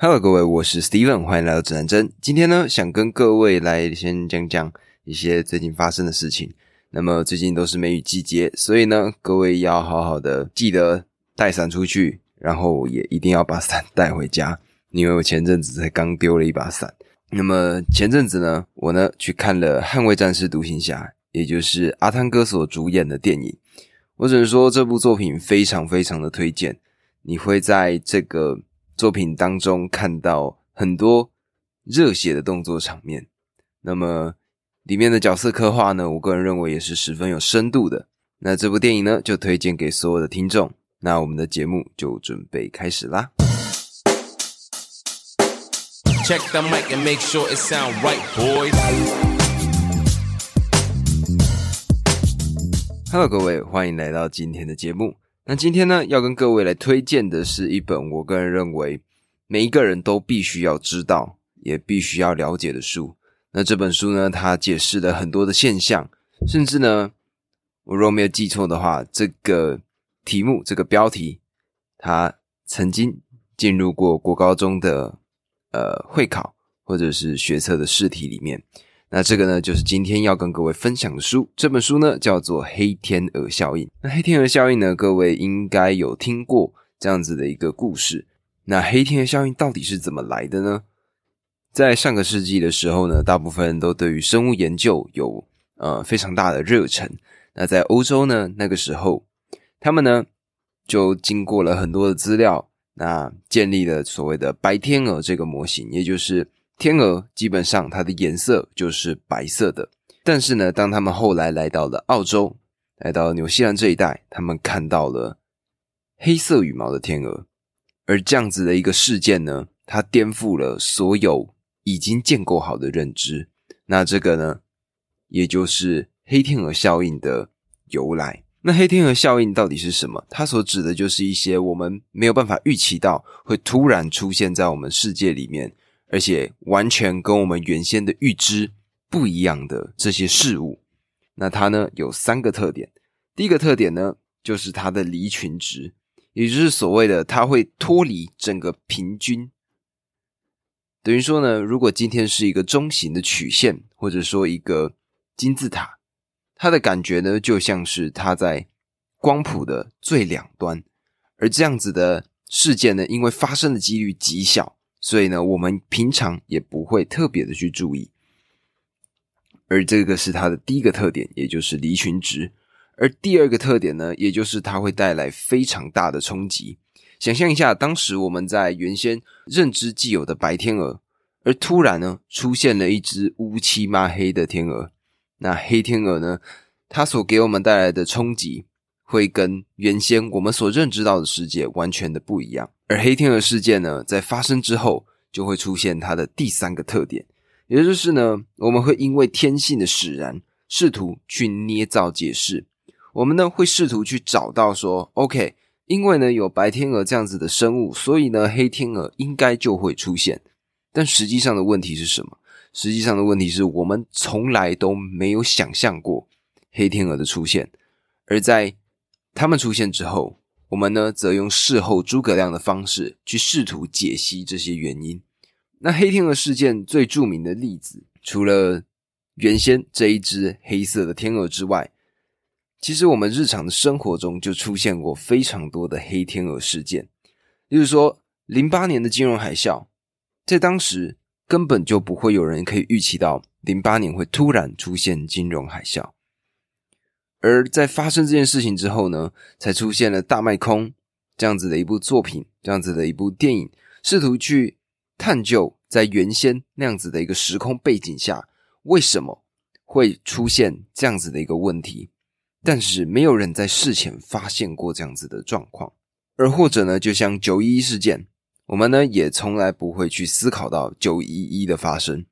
Hello 各位，我是 Steven， 欢迎来到指南针。今天呢，想跟各位来先讲一些最近发生的事情。那么最近都是梅雨季节，所以呢，各位要好好的记得带伞出去，然后也一定要把伞带回家，因为我前阵子才刚丢了一把伞。那么前阵子呢，我呢去看了《捍卫战士独行侠》，也就是阿汤哥所主演的电影。我只能说这部作品非常非常的推荐，你会在这个作品当中看到很多热血的动作场面，那么里面的角色刻画呢，我个人认为也是十分有深度的。那这部电影呢，就推荐给所有的听众。那我们的节目就准备开始啦。 Check the mic and make sure it sound right, boys. Hello 各位，欢迎来到今天的节目。那今天呢，要跟各位来推荐的是一本我个人认为每一个人都必须要知道也必须要了解的书。那这本书呢，它解释了很多的现象，甚至呢，我如果没有记错的话，这个题目这个标题它曾经进入过国高中的会考或者是学测的试题里面。那这个呢，就是今天要跟各位分享的书。这本书呢，叫做《黑天鹅效应》。那黑天鹅效应呢，各位应该有听过这样子的一个故事。那黑天鹅效应到底是怎么来的呢？在上个世纪的时候呢，大部分人都对于生物研究有非常大的热忱。那在欧洲呢，那个时候他们呢就经过了很多的资料，那建立了所谓的白天鹅这个模型，也就是天鹅基本上它的颜色就是白色的。但是呢，当他们后来来到了澳洲，来到纽西兰这一带，他们看到了黑色羽毛的天鹅。而这样子的一个事件呢，它颠覆了所有已经建构好的认知。那这个呢，也就是黑天鹅效应的由来。那黑天鹅效应到底是什么？它所指的就是一些我们没有办法预期到会突然出现在我们世界里面，而且完全跟我们原先的预知不一样的这些事物。那它呢有三个特点。第一个特点呢，就是它的离群值，也就是所谓的它会脱离整个平均。等于说呢，如果今天是一个中型的曲线，或者说一个金字塔，它的感觉呢就像是它在光谱的最两端。而这样子的事件呢，因为发生的几率极小，所以呢，我们平常也不会特别的去注意。而这个是它的第一个特点，也就是离群值。而第二个特点呢，也就是它会带来非常大的冲击。想象一下，当时我们在原先认知既有的白天鹅，而突然呢，出现了一只乌漆嘛黑的天鹅。那黑天鹅呢，它所给我们带来的冲击，会跟原先我们所认知到的世界完全的不一样。而黑天鹅事件呢，在发生之后就会出现它的第三个特点，也就是呢，我们会因为天性的使然，试图去捏造解释。我们呢会试图去找到说 OK， 因为呢有白天鹅这样子的生物，所以呢黑天鹅应该就会出现。但实际上的问题是什么？实际上的问题是我们从来都没有想象过黑天鹅的出现。而在它们出现之后，我们呢则用事后诸葛亮的方式去试图解析这些原因。那黑天鹅事件最著名的例子，除了原先这一只黑色的天鹅之外，其实我们日常的生活中就出现过非常多的黑天鹅事件。例如说08年的金融海啸，在当时根本就不会有人可以预期到08年会突然出现金融海啸。而在发生这件事情之后呢，才出现了《大卖空》这样子的一部作品，这样子的一部电影，试图去探究在原先那样子的一个时空背景下，为什么会出现这样子的一个问题。但是没有人在事前发现过这样子的状况。而或者呢，就像911事件，我们呢也从来不会去思考到911的发生。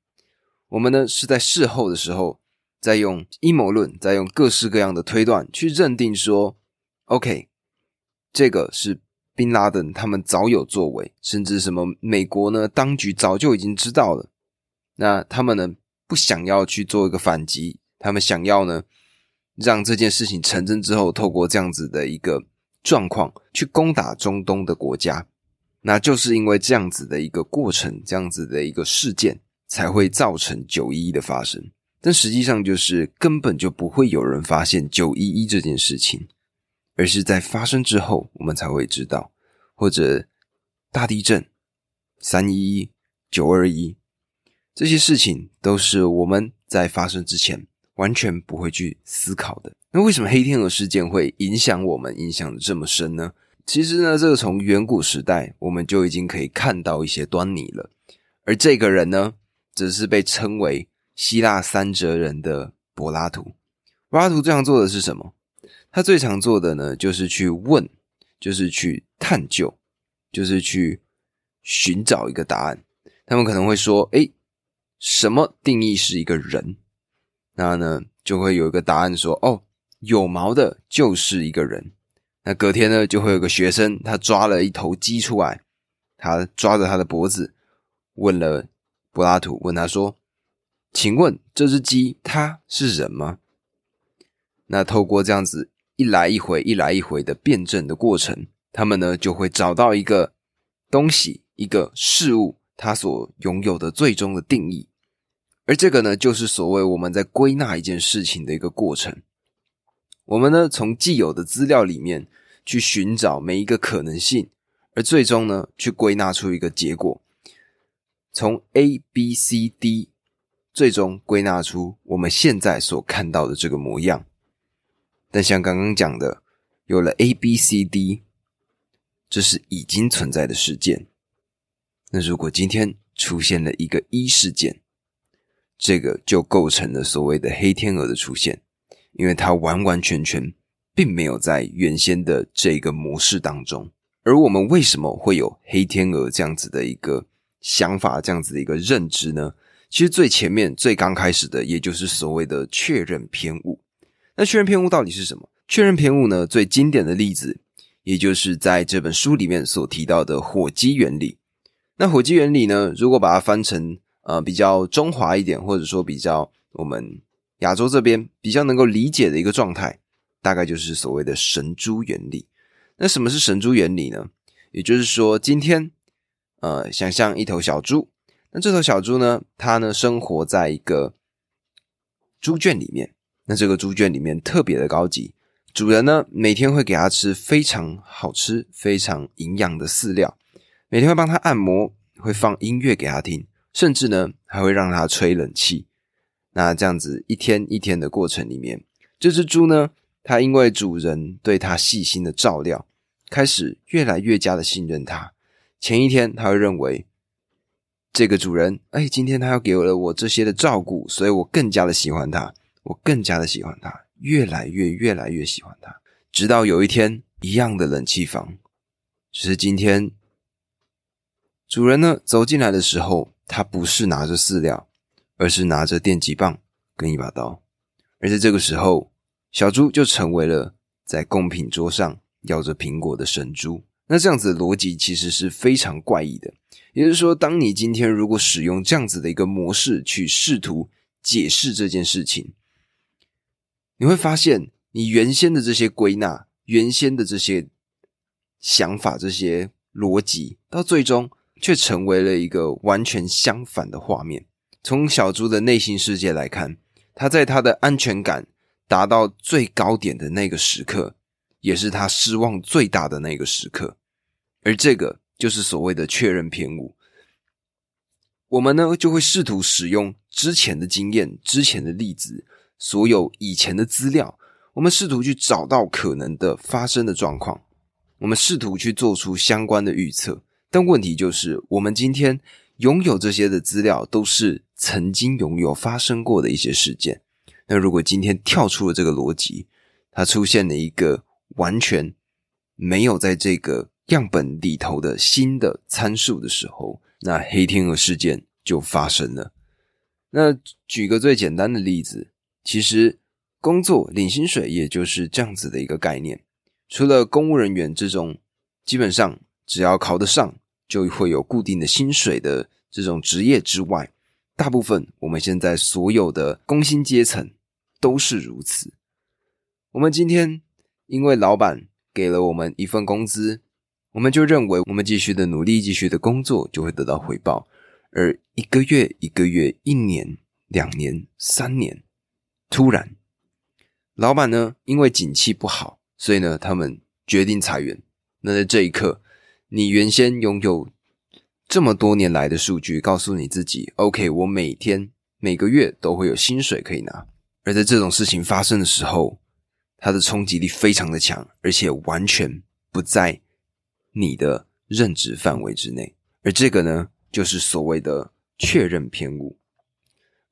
我们呢是在事后的时候，再用阴谋论，再用各式各样的推断去认定说 OK， 这个是宾拉登他们早有作为，甚至什么美国呢当局早就已经知道了，那他们呢不想要去做一个反击，他们想要呢让这件事情成真之后，透过这样子的一个状况去攻打中东的国家。那就是因为这样子的一个过程，这样子的一个事件，才会造成911的发生。但实际上就是根本就不会有人发现911这件事情，而是在发生之后我们才会知道，或者大地震、311、921，这些事情都是我们在发生之前完全不会去思考的。那为什么黑天鹅事件会影响我们影响的这么深呢？其实呢，这个从远古时代我们就已经可以看到一些端倪了。而这个人呢，则是被称为希腊三哲人的柏拉图。柏拉图最常做的是什么？他最常做的呢，就是去问，就是去探究，就是去寻找一个答案。他们可能会说，诶，什么定义是一个人？那呢，就会有一个答案说，哦，有毛的就是一个人。那隔天呢，就会有个学生，他抓了一头鸡出来，他抓着他的脖子问了柏拉图，问他说，请问这只鸡它是人吗？那透过这样子一来一回一来一回的辩证的过程，他们呢就会找到一个东西，一个事物，它所拥有的最终的定义。而这个呢，就是所谓我们在归纳一件事情的一个过程。我们呢，从既有的资料里面去寻找每一个可能性，而最终呢，去归纳出一个结果。从 ABCD 最终归纳出我们现在所看到的这个模样。但像刚刚讲的，有了 ABCD， 这是已经存在的事件。那如果今天出现了一个 E 事件，这个就构成了所谓的黑天鹅的出现，因为它完完全全并没有在原先的这个模式当中。而我们为什么会有黑天鹅这样子的一个想法，这样子的一个认知呢？其实最前面最刚开始的，也就是所谓的确认偏误。那确认偏误到底是什么？确认偏误呢，最经典的例子也就是在这本书里面所提到的火鸡原理。那火鸡原理呢，如果把它翻成比较中华一点，或者说比较我们亚洲这边比较能够理解的一个状态，大概就是所谓的神猪原理。那什么是神猪原理呢？也就是说，今天想象一头小猪，那这头小猪呢，它呢生活在一个猪圈里面，那这个猪圈里面特别的高级，主人呢每天会给它吃非常好吃非常营养的饲料，每天会帮它按摩，会放音乐给它听，甚至呢还会让它吹冷气。那这样子一天一天的过程里面，这只猪呢，它因为主人对它细心的照料，开始越来越加的信任它。前一天它会认为这个主人，哎，今天他要给了我这些的照顾，所以我更加的喜欢它，我更加的喜欢它，越来越喜欢它。直到有一天，一样的冷气房，只是今天主人呢走进来的时候，他不是拿着饲料，而是拿着电击棒跟一把刀。而在这个时候，小猪就成为了在贡品桌上咬着苹果的神猪。那这样子的逻辑其实是非常怪异的，也就是说，当你今天如果使用这样子的一个模式去试图解释这件事情，你会发现你原先的这些归纳，原先的这些想法，这些逻辑，到最终却成为了一个完全相反的画面。从小猪的内心世界来看，他在他的安全感达到最高点的那个时刻，也是他失望最大的那个时刻。而这个就是所谓的确认偏误。我们呢就会试图使用之前的经验、之前的例子、所有以前的资料，我们试图去找到可能的发生的状况，我们试图去做出相关的预测。但问题就是，我们今天拥有这些的资料都是曾经拥有发生过的一些事件。那如果今天跳出了这个逻辑，它出现了一个完全没有在这个样本里头的新的参数的时候，那黑天鹅事件就发生了。那举个最简单的例子，其实工作领薪水也就是这样子的一个概念。除了公务人员这种基本上只要考得上就会有固定的薪水的这种职业之外，大部分我们现在所有的工薪阶层都是如此。我们今天因为老板给了我们一份工资，我们就认为我们继续的努力，继续的工作就会得到回报。而一个月一个月，一年两年三年，突然老板呢因为景气不好，所以呢他们决定裁员。那在这一刻，你原先拥有这么多年来的数据告诉你自己 OK， 我每天每个月都会有薪水可以拿，而在这种事情发生的时候，它的冲击力非常的强，而且完全不在你的认知范围之内。而这个呢就是所谓的确认偏误。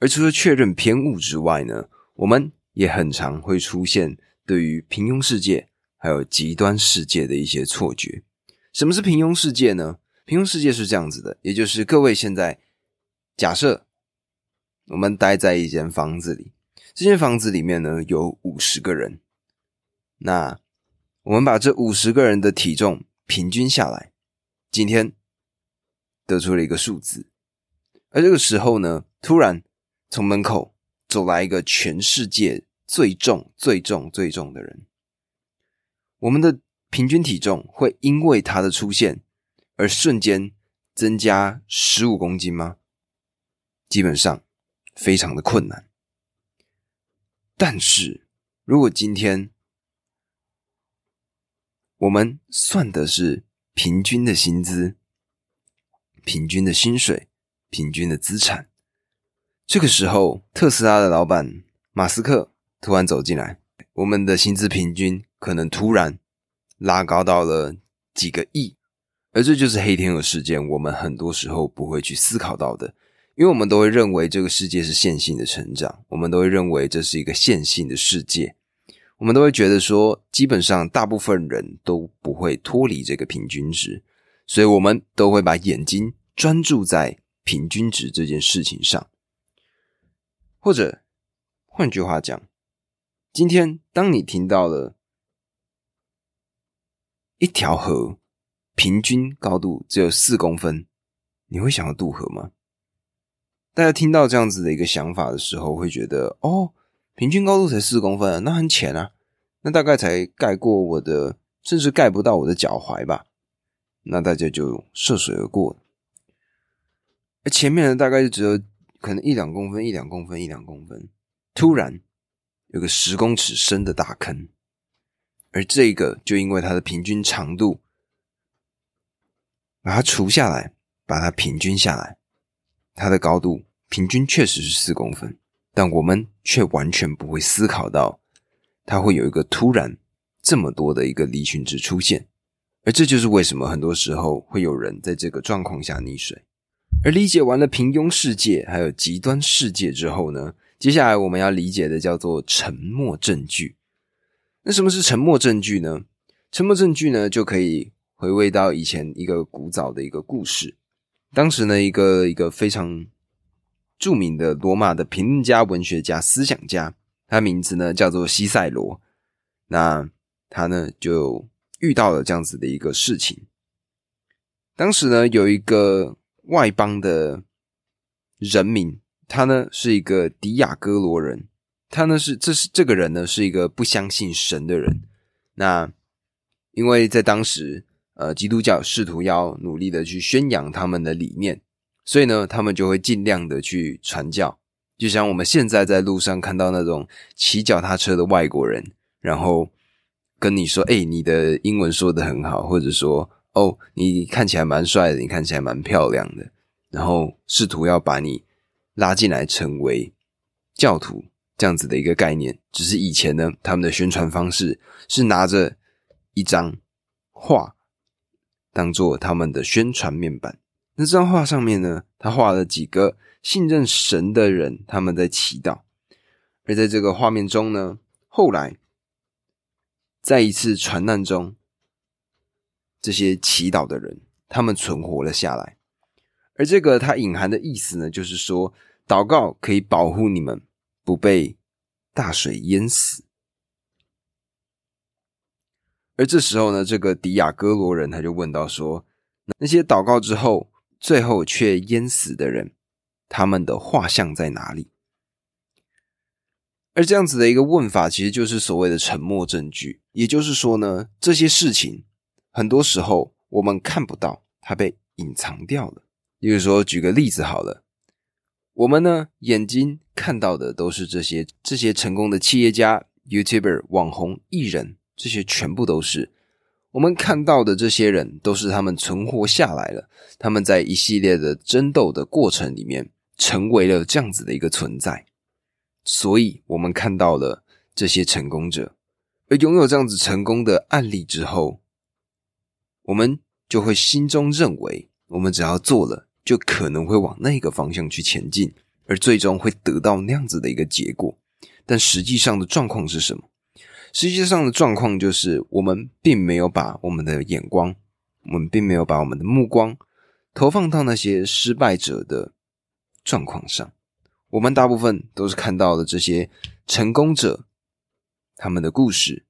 而除了确认偏误之外呢，我们也很常会出现对于平庸世界还有极端世界的一些错觉。什么是平庸世界呢？平庸世界是这样子的，也就是各位现在假设我们待在一间房子里，这间房子里面呢有50个人，那我们把这50个人的体重平均下来，今天得出了一个数字。而这个时候呢，突然从门口走来一个全世界最重最重最重的人，我们的平均体重会因为他的出现而瞬间增加15公斤吗？基本上非常的困难。但是如果今天我们算的是平均的薪资、平均的薪水、平均的资产，这个时候特斯拉的老板马斯克突然走进来，我们的薪资平均可能突然拉高到了几个亿。而这就是黑天鹅事件，我们很多时候不会去思考到的，因为我们都会认为这个世界是线性的成长，我们都会认为这是一个线性的世界，我们都会觉得说基本上大部分人都不会脱离这个平均值，所以我们都会把眼睛专注在平均值这件事情上。或者换句话讲，今天当你听到了一条河平均高度只有4公分，你会想要渡河吗？大家听到这样子的一个想法的时候会觉得，哦，平均高度才4公分，那很浅啊，那大概才盖过我的，甚至盖不到我的脚踝吧，那大家就涉水而过了。而前面的大概就只有可能1-2公分，突然有个10公尺深的大坑，而这个就因为它的平均长度把它除下来，把它平均下来，它的高度平均确实是4公分，但我们却完全不会思考到它会有一个突然这么多的一个离群值出现。而这就是为什么很多时候会有人在这个状况下溺水。而理解完了平庸世界还有极端世界之后呢，接下来我们要理解的叫做沉默证据。那什么是沉默证据呢？沉默证据呢就可以回味到以前一个古早的一个故事。当时呢一个非常著名的罗马的评论家、文学家、思想家，他名字呢叫做西塞罗。那他呢就遇到了这样子的一个事情。当时呢有一个外邦的人民，他呢是一个迪亚哥罗人，他呢这个人呢是一个不相信神的人。那因为在当时基督教试图要努力的去宣扬他们的理念，所以呢他们就会尽量的去传教，就像我们现在在路上看到那种骑脚踏车的外国人，然后跟你说，你的英文说得很好，或者说你看起来蛮帅的，你看起来蛮漂亮的，然后试图要把你拉进来成为教徒，这样子的一个概念。只是以前呢他们的宣传方式是拿着一张画当作他们的宣传面板，那这张画上面呢他画了几个信任神的人，他们在祈祷。而在这个画面中呢，后来在一次船难中，这些祈祷的人他们存活了下来。而这个它隐含的意思呢就是说，祷告可以保护你们不被大水淹死。而这时候呢，这个迪亚哥罗人他就问到说，那些祷告之后最后却淹死的人，他们的画像在哪里？而这样子的一个问法其实就是所谓的沉默证据。也就是说呢，这些事情很多时候我们看不到，它被隐藏掉了。例如说举个例子好了，我们呢眼睛看到的都是这些成功的企业家、 YouTuber、 网红、艺人，这些全部都是我们看到的，这些人都是他们存活下来了，他们在一系列的争斗的过程里面成为了这样子的一个存在，所以我们看到了这些成功者。而拥有这样子成功的案例之后，我们就会心中认为我们只要做了就可能会往那个方向去前进，而最终会得到那样子的一个结果。但实际上的状况是什么？实际上的状况就是我们并没有把我们的眼光，我们并没有把我们的目光投放到那些失败者的状况上，我们大部分都是看到了这些成功者他们的故事，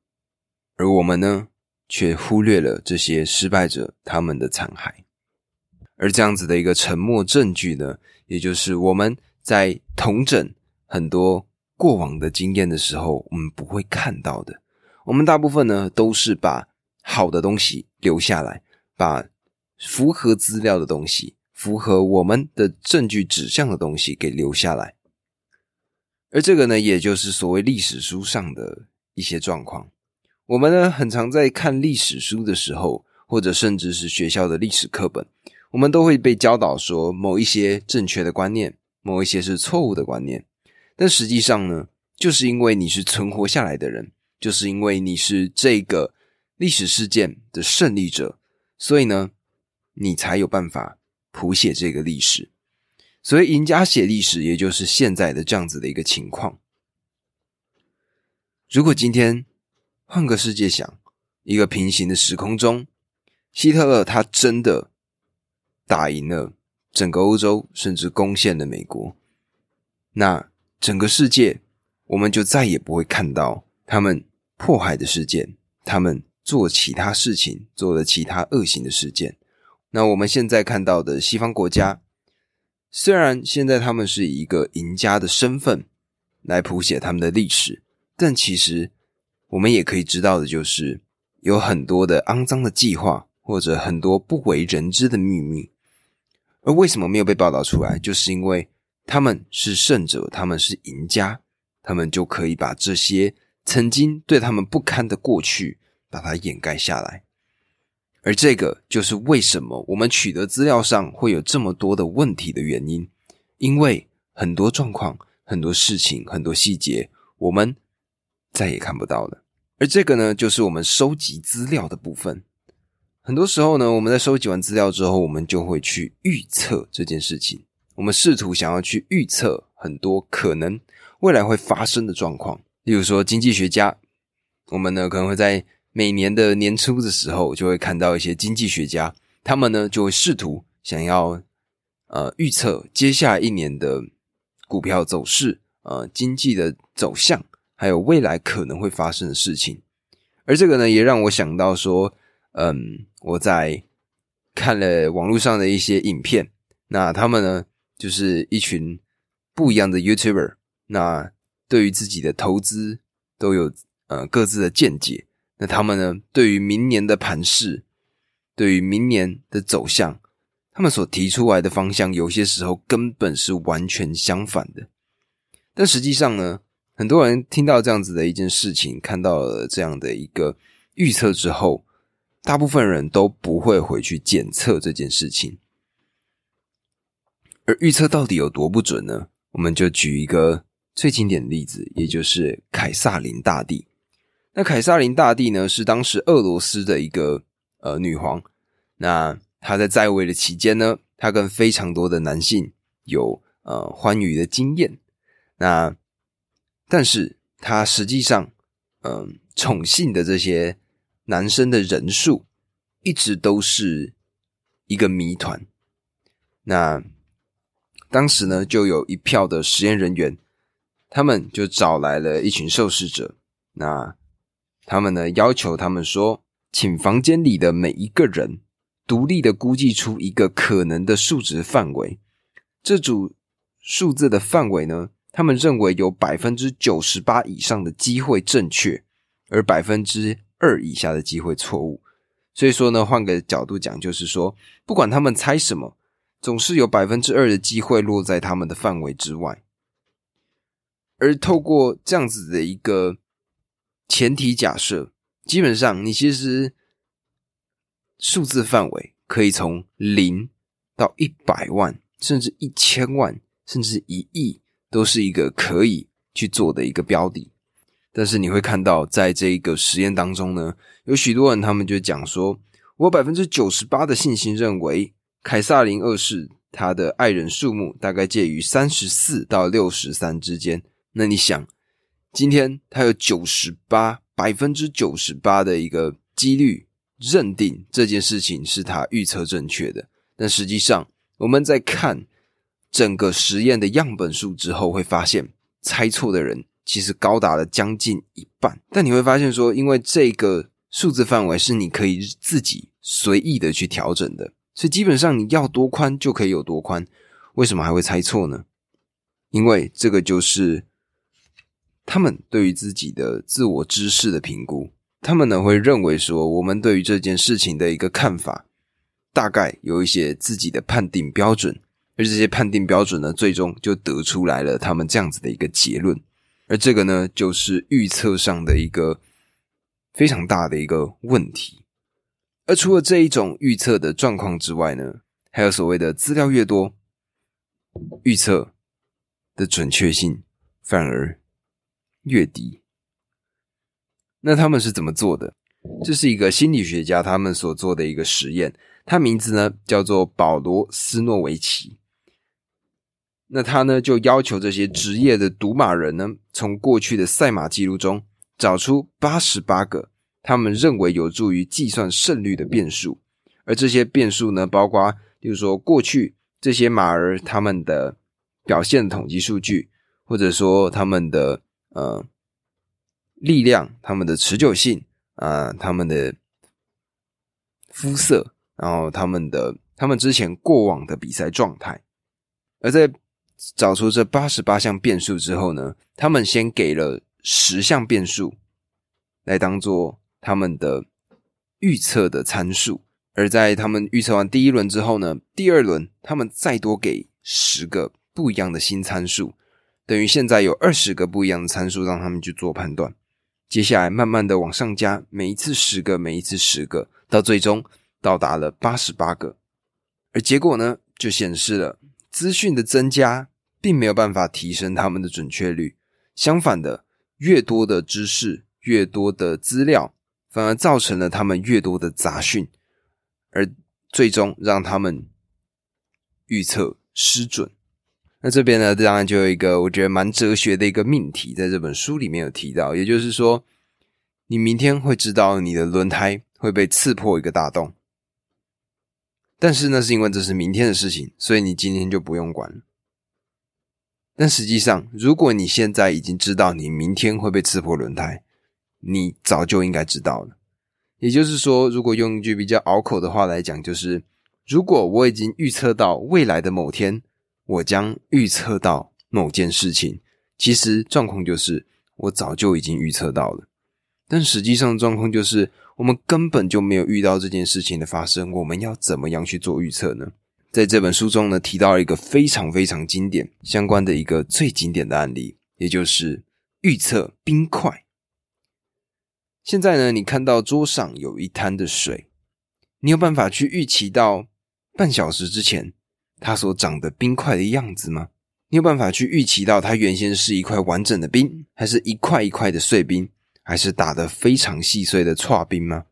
而我们呢却忽略了这些失败者他们的残骸。而这样子的一个沉默证据呢，也就是我们在统整很多过往的经验的时候，我们不会看到的。我们大部分呢都是把好的东西留下来，把符合资料的东西，符合我们的证据指向的东西给留下来。而这个呢，也就是所谓历史书上的一些状况。我们呢很常在看历史书的时候，或者甚至是学校的历史课本，我们都会被教导说某一些正确的观念，某一些是错误的观念。但实际上呢，就是因为你是存活下来的人，就是因为你是这个历史事件的胜利者，所以呢你才有办法谱写这个历史。所以赢家写历史，也就是现在的这样子的一个情况。如果今天换个世界想，一个平行的时空中，希特勒他真的打赢了整个欧洲，甚至攻陷了美国，那整个世界我们就再也不会看到他们迫害的事件，他们做其他事情，做了其他恶行的事件。那我们现在看到的西方国家，虽然现在他们是以一个赢家的身份来谱写他们的历史，但其实我们也可以知道的就是有很多的肮脏的计划，或者很多不为人知的秘密。而为什么没有被报道出来，就是因为他们是胜者，他们是赢家，他们就可以把这些曾经对他们不堪的过去把它掩盖下来。而这个就是为什么我们取得资料上会有这么多的问题的原因，因为很多状况，很多事情，很多细节我们再也看不到了。而这个呢，就是我们收集资料的部分。很多时候呢，我们在收集完资料之后，我们就会去预测这件事情，我们试图想要去预测很多可能未来会发生的状况。例如说经济学家，我们呢可能会在每年的年初的时候就会看到一些经济学家，他们呢就会试图想要预测接下来一年的股票走势，经济的走向，还有未来可能会发生的事情。而这个呢也让我想到说，我在看了网络上的一些影片，那他们呢就是一群不一样的 YouTuber， 那对于自己的投资都有各自的见解。那他们呢对于明年的盘势，对于明年的走向，他们所提出来的方向有些时候根本是完全相反的。但实际上呢，很多人听到这样子的一件事情，看到了这样的一个预测之后，大部分人都不会回去检测这件事情。而预测到底有多不准呢？我们就举一个最经典的例子，也就是凯撒琳大帝。那凯撒琳大帝呢，是当时俄罗斯的一个女皇。那她在位的期间呢，她跟非常多的男性有欢愉的经验。那但是她实际上宠幸的这些男生的人数一直都是一个谜团。那当时呢就有一票的实验人员，他们就找来了一群受试者，那他们呢要求他们说，请房间里的每一个人独立的估计出一个可能的数值范围，这组数字的范围呢，他们认为有 98% 以上的机会正确，而 2% 以下的机会错误，所以说呢，换个角度讲，就是说不管他们猜什么，总是有 2% 的机会落在他们的范围之外。而透过这样子的一个前提假设，基本上你其实数字范围可以从0到100万甚至1000万甚至1亿都是一个可以去做的一个标的。但是你会看到在这个实验当中呢，有许多人他们就讲说，我有 98% 的信心认为凯撒林二世他的爱人数目大概介于34到63之间。那你想今天他有 98% 的一个几率认定这件事情是他预测正确的，但实际上我们在看整个实验的样本数之后会发现猜错的人其实高达了将近一半。但你会发现说，因为这个数字范围是你可以自己随意的去调整的，所以基本上你要多宽就可以有多宽。为什么还会猜错呢？因为这个就是他们对于自己的自我知识的评估。他们呢会认为说，我们对于这件事情的一个看法大概有一些自己的判定标准，而这些判定标准呢最终就得出来了他们这样子的一个结论。而这个呢就是预测上的一个非常大的一个问题。而除了这一种预测的状况之外呢，还有所谓的资料越多，预测的准确性反而越低。那他们是怎么做的？这是一个心理学家他们所做的一个实验，他名字呢叫做保罗斯诺维奇。那他呢就要求这些职业的赌马人呢，从过去的赛马记录中找出88个他们认为有助于计算胜率的变数。而这些变数呢包括例如说过去这些马儿他们的表现统计数据，或者说他们的力量、他们的持久性他们的肤色，然后他们之前过往的比赛状态。而在找出这88项变数之后呢，他们先给了10项变数来当作他们的预测的参数。而在他们预测完第一轮之后呢，第二轮他们再多给10个不一样的新参数，等于现在有20个不一样的参数让他们去做判断。接下来慢慢的往上加，每一次10个，每一次10个，到最终到达了88个。而结果呢就显示了资讯的增加并没有办法提升他们的准确率，相反的，越多的知识越多的资料反而造成了他们越多的杂讯，而最终让他们预测失准。那这边呢当然就有一个我觉得蛮哲学的一个命题，在这本书里面有提到，也就是说你明天会知道你的轮胎会被刺破一个大洞，但是那是因为这是明天的事情，所以你今天就不用管了。但实际上如果你现在已经知道你明天会被刺破轮胎，你早就应该知道了。也就是说，如果用一句比较拗口的话来讲，就是如果我已经预测到未来的某天我将预测到某件事情，其实状况就是我早就已经预测到了，但实际上状况就是我们根本就没有遇到这件事情的发生，我们要怎么样去做预测呢？在这本书中呢提到了一个非常非常经典相关的一个最经典的案例，也就是预测冰块。现在呢你看到桌上有一滩的水，你有办法去预期到半小时之前它所长的冰块的样子吗？你有办法去预期到它原先是一块完整的冰，还是一块一块的碎冰，还是打得非常细碎的剉冰吗？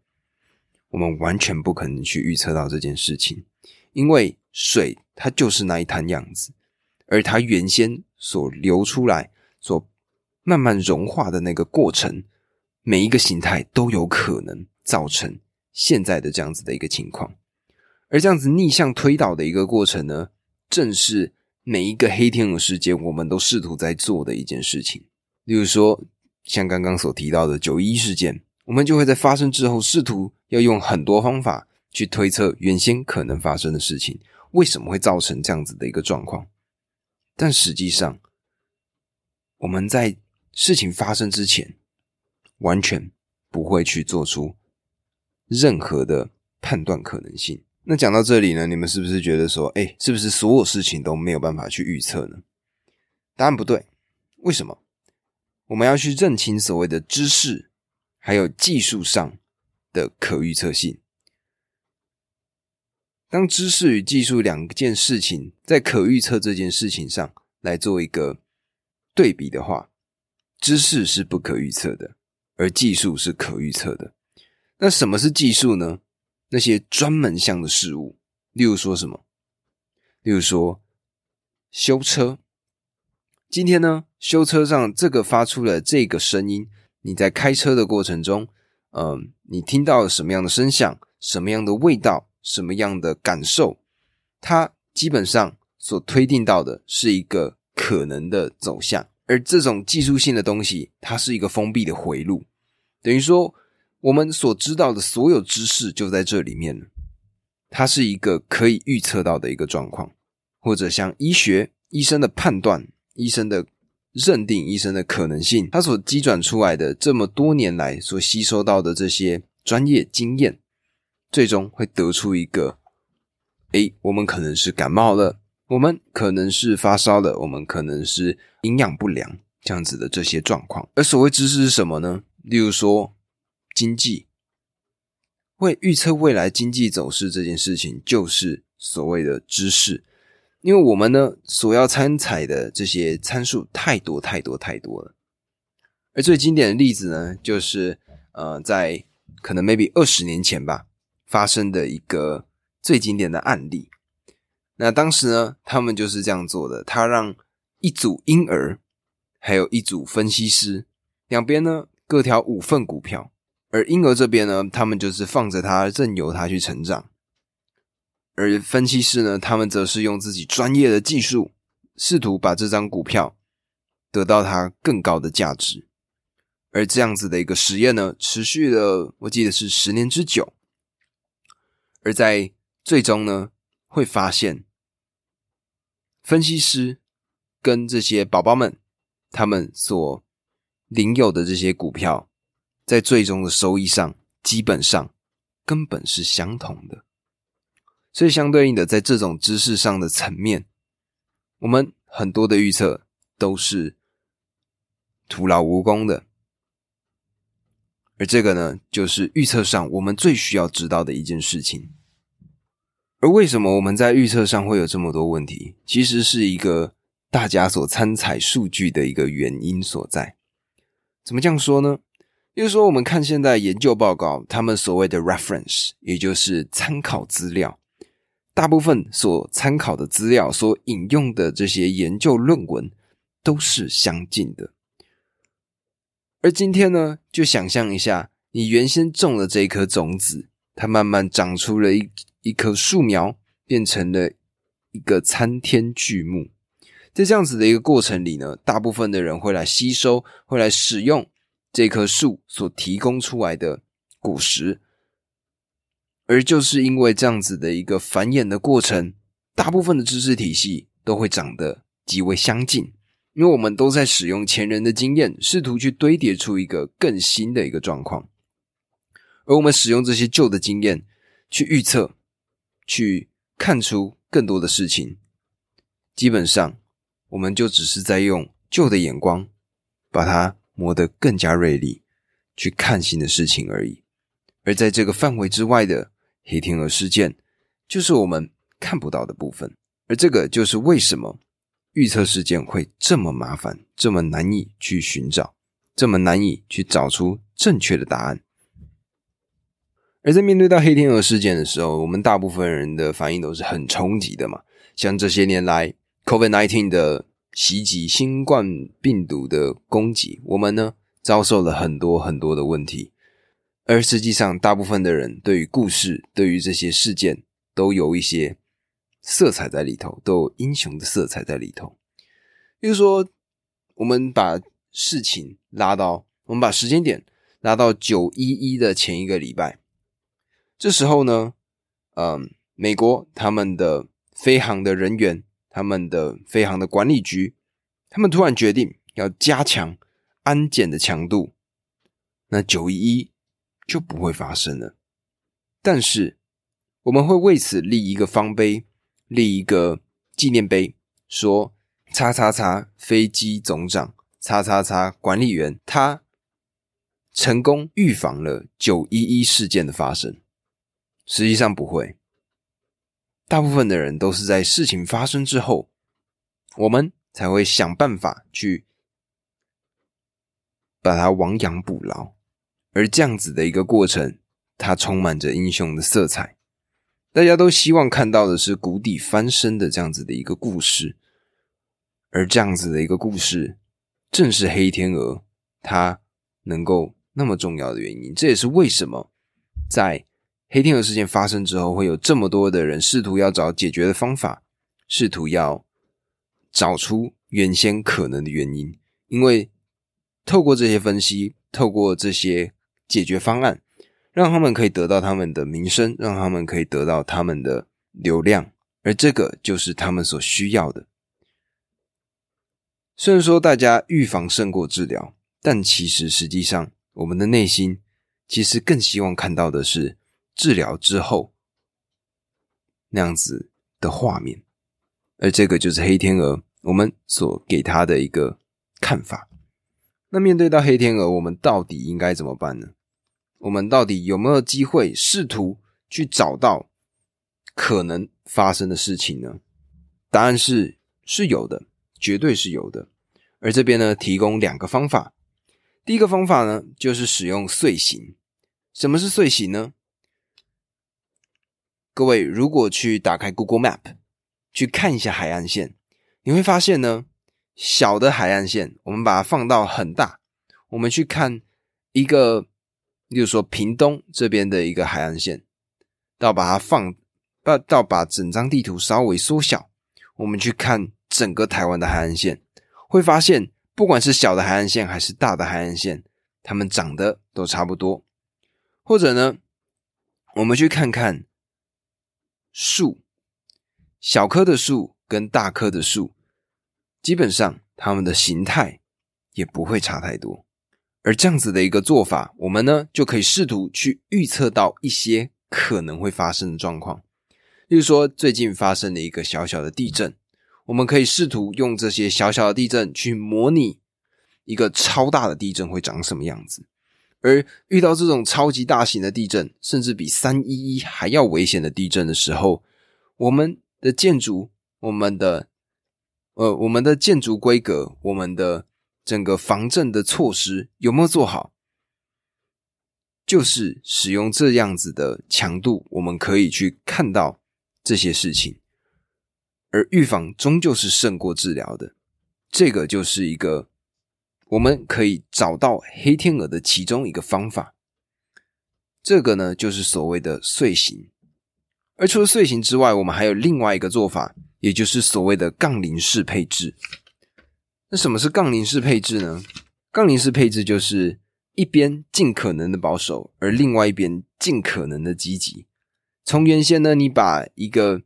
我们完全不可能去预测到这件事情，因为水它就是那一滩样子，而它原先所流出来所慢慢融化的那个过程，每一个形态都有可能造成现在的这样子的一个情况。而这样子逆向推导的一个过程呢，正是每一个黑天鹅事件我们都试图在做的一件事情。例如说像刚刚所提到的911事件，我们就会在发生之后试图要用很多方法去推测原先可能发生的事情为什么会造成这样子的一个状况。但实际上我们在事情发生之前完全不会去做出任何的判断可能性。那讲到这里呢，你们是不是觉得说是不是所有事情都没有办法去预测呢？答案不对。为什么？我们要去认清所谓的知识还有技术上的可预测性。当知识与技术两件事情在可预测这件事情上来做一个对比的话，知识是不可预测的，而技术是可预测的。那什么是技术呢？那些专门项的事物，例如说什么？例如说修车。今天呢，修车上这个发出了这个声音，你在开车的过程中你听到了什么样的声响，什么样的味道，什么样的感受，它基本上所推定到的是一个可能的走向。而这种技术性的东西，它是一个封闭的回路，等于说我们所知道的所有知识就在这里面了，它是一个可以预测到的一个状况。或者像医学，医生的判断，医生的认定，医生的可能性，他所积转出来的这么多年来所吸收到的这些专业经验，最终会得出一个我们可能是感冒了，我们可能是发烧了，我们可能是营养不良，这样子的这些状况。而所谓知识是什么呢？例如说经济，会预测未来经济走势这件事情就是所谓的知识。因为我们呢所要参采的这些参数太多太多太多了。而最经典的例子呢，就是在可能 maybe 20年前吧发生的一个最经典的案例。那当时呢他们就是这样做的，他让一组婴儿还有一组分析师，两边呢各挑5份股票，而婴儿这边呢他们就是放着他，任由他去成长。而分析师呢，他们则是用自己专业的技术，试图把这张股票得到它更高的价值。而这样子的一个实验呢，持续了我记得是10年之久。而在最终呢，会发现分析师跟这些宝宝们他们所领有的这些股票，在最终的收益上基本上根本是相同的。所以相对应的，在这种知识上的层面，我们很多的预测都是徒劳无功的。而这个呢，就是预测上我们最需要知道的一件事情。而为什么我们在预测上会有这么多问题，其实是一个大家所参采数据的一个原因所在。怎么这样说呢？例如说我们看现在研究报告，他们所谓的 reference， 也就是参考资料，大部分所参考的资料，所引用的这些研究论文都是相近的。而今天呢，就想象一下，你原先种的这一颗种子，它慢慢长出了一棵树苗，变成了一个参天巨木。在这样子的一个过程里呢，大部分的人会来吸收，会来使用这棵树所提供出来的果实。而就是因为这样子的一个繁衍的过程，大部分的知识体系都会长得极为相近，因为我们都在使用前人的经验，试图去堆叠出一个更新的一个状况。而我们使用这些旧的经验去预测，去看出更多的事情，基本上我们就只是在用旧的眼光把它磨得更加锐利，去看新的事情而已。而在这个范围之外的黑天鹅事件，就是我们看不到的部分。而这个就是为什么预测事件会这么麻烦，这么难以去寻找，这么难以去找出正确的答案。而在面对到黑天鹅事件的时候，我们大部分人的反应都是很冲击的嘛。像这些年来 COVID-19 的袭击，新冠病毒的攻击，我们呢遭受了很多很多的问题。而实际上大部分的人对于故事，对于这些事件都有一些色彩在里头，都有英雄的色彩在里头。比如说我们把事情拉到，我们把时间点拉到911的前一个礼拜，这时候呢美国他们的飞航的人员，他们的飞航的管理局，他们突然决定要加强安检的强度，那911就不会发生了。但是我们会为此立一个方碑，立一个纪念碑，说XXX飞机总长XXX管理员，他成功预防了911事件的发生。实际上不会，大部分的人都是在事情发生之后，我们才会想办法去把它亡羊补牢，而这样子的一个过程，它充满着英雄的色彩。大家都希望看到的是谷底翻身的这样子的一个故事，而这样子的一个故事，正是黑天鹅它能够那么重要的原因。这也是为什么在黑天鹅事件发生之后，会有这么多的人试图要找解决的方法，试图要找出原先可能的原因。因为透过这些分析，透过这些解决方案，让他们可以得到他们的名声，让他们可以得到他们的流量，而这个就是他们所需要的。虽然说大家预防胜过治疗，但其实实际上我们的内心其实更希望看到的是治疗之后那样子的画面，而这个就是黑天鹅我们所给他的一个看法。那面对到黑天鹅，我们到底应该怎么办呢？我们到底有没有机会试图去找到可能发生的事情呢？答案是有的，绝对是有的。而这边呢，提供两个方法。第一个方法呢，就是使用遂行。什么是遂行呢？各位如果去打开 Google Map 去看一下海岸线，你会发现呢，小的海岸线我们把它放到很大，我们去看一个例如说屏东这边的一个海岸线，到把整张地图稍微缩小，我们去看整个台湾的海岸线，会发现不管是小的海岸线还是大的海岸线，它们长得都差不多。或者呢，我们去看看树，小棵的树跟大棵的树，基本上它们的形态也不会差太多。而这样子的一个做法，我们呢就可以试图去预测到一些可能会发生的状况。例如说最近发生了一个小小的地震，我们可以试图用这些小小的地震去模拟一个超大的地震会长什么样子。而遇到这种超级大型的地震，甚至比311还要危险的地震的时候，我们的建筑，我们的建筑规格，我们的整个防震的措施有没有做好？就是使用这样子的强度，我们可以去看到这些事情。而预防终究是胜过治疗的，这个就是一个我们可以找到黑天鹅的其中一个方法。这个呢，就是所谓的遂行。而除了遂行之外，我们还有另外一个做法，也就是所谓的杠铃式配置。那什么是杠铃式配置呢？杠铃式配置就是一边尽可能的保守，而另外一边尽可能的积极。从原先呢，你把一个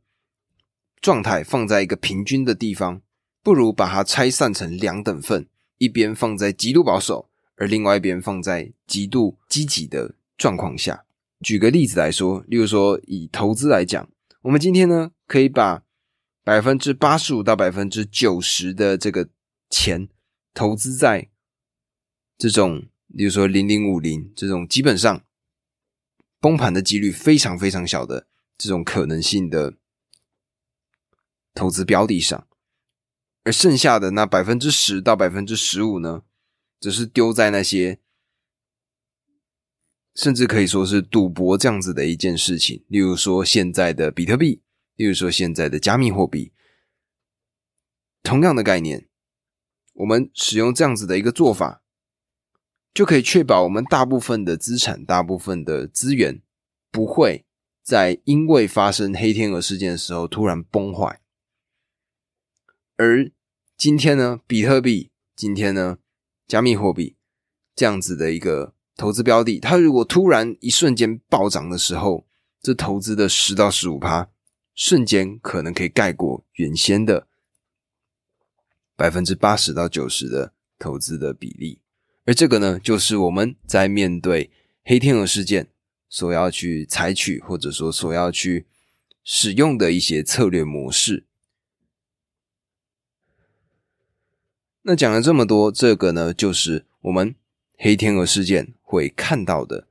状态放在一个平均的地方，不如把它拆散成两等份，一边放在极度保守，而另外一边放在极度积极的状况下。举个例子来说，例如说以投资来讲，我们今天呢可以把 85% 到 90% 的这个钱投资在这种比如说0050这种基本上崩盘的几率非常非常小的这种可能性的投资标的上，而剩下的那 10% 到 15% 呢，只是丢在那些甚至可以说是赌博这样子的一件事情，例如说现在的比特币，例如说现在的加密货币。同样的概念，我们使用这样子的一个做法，就可以确保我们大部分的资产，大部分的资源不会在因为发生黑天鹅事件的时候突然崩坏。而今天呢，比特币，今天呢，加密货币这样子的一个投资标的，它如果突然一瞬间暴涨的时候，这投资的10到 15% 瞬间可能可以盖过原先的80% 到 90% 的投资的比例。而这个呢，就是我们在面对黑天鹅事件所要去采取或者说所要去使用的一些策略模式。那讲了这么多，这个呢就是我们黑天鹅事件会看到的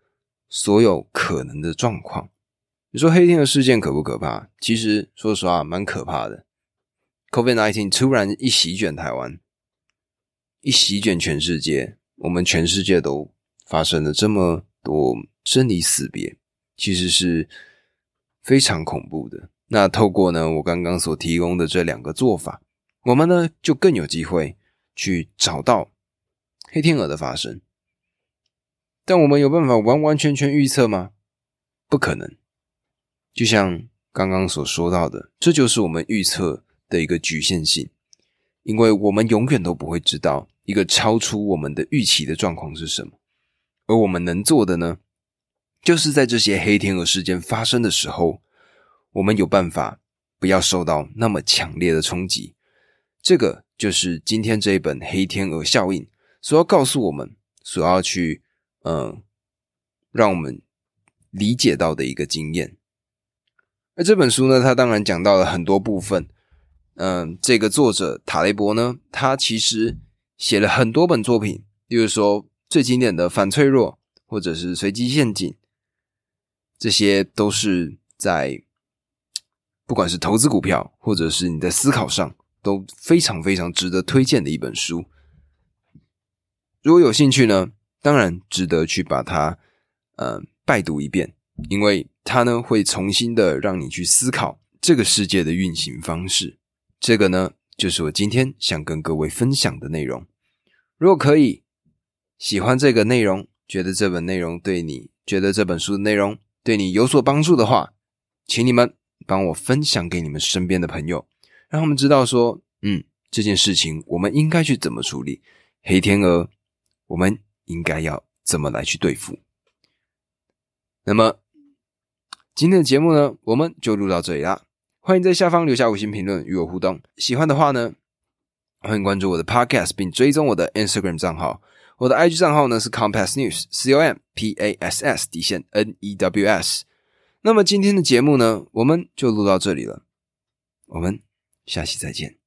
所有可能的状况。你说黑天鹅事件可不可怕？其实说实话蛮可怕的。COVID-19 突然一席卷台湾，一席卷全世界，我们全世界都发生了这么多生离死别，其实是非常恐怖的。那透过呢我刚刚所提供的这两个做法，我们呢就更有机会去找到黑天鹅的发生。但我们有办法完完全全预测吗？不可能。就像刚刚所说到的，这就是我们预测的一个局限性，因为我们永远都不会知道一个超出我们的预期的状况是什么。而我们能做的呢，就是在这些黑天鹅事件发生的时候，我们有办法不要受到那么强烈的冲击。这个就是今天这一本黑天鹅效应所要告诉我们，所要去让我们理解到的一个经验。而这本书呢，它当然讲到了很多部分。这个作者塔雷伯呢，他其实写了很多本作品，例如说最经典的反脆弱或者是随机陷阱，这些都是在不管是投资股票或者是你在思考上都非常非常值得推荐的一本书。如果有兴趣呢，当然值得去把它拜读一遍，因为它呢会重新的让你去思考这个世界的运行方式。这个呢就是我今天想跟各位分享的内容。如果可以喜欢这个内容，觉得这本书的内容对你有所帮助的话，请你们帮我分享给你们身边的朋友，让他们知道说这件事情我们应该去怎么处理，黑天鹅我们应该要怎么来去对付。那么今天的节目呢我们就录到这里啦，欢迎在下方留下5星评论与我互动，喜欢的话呢欢迎关注我的 podcast 并追踪我的 Instagram 账号，我的 IG 账号呢是 compassnews，compass_news。 那么今天的节目呢我们就录到这里了，我们下期再见。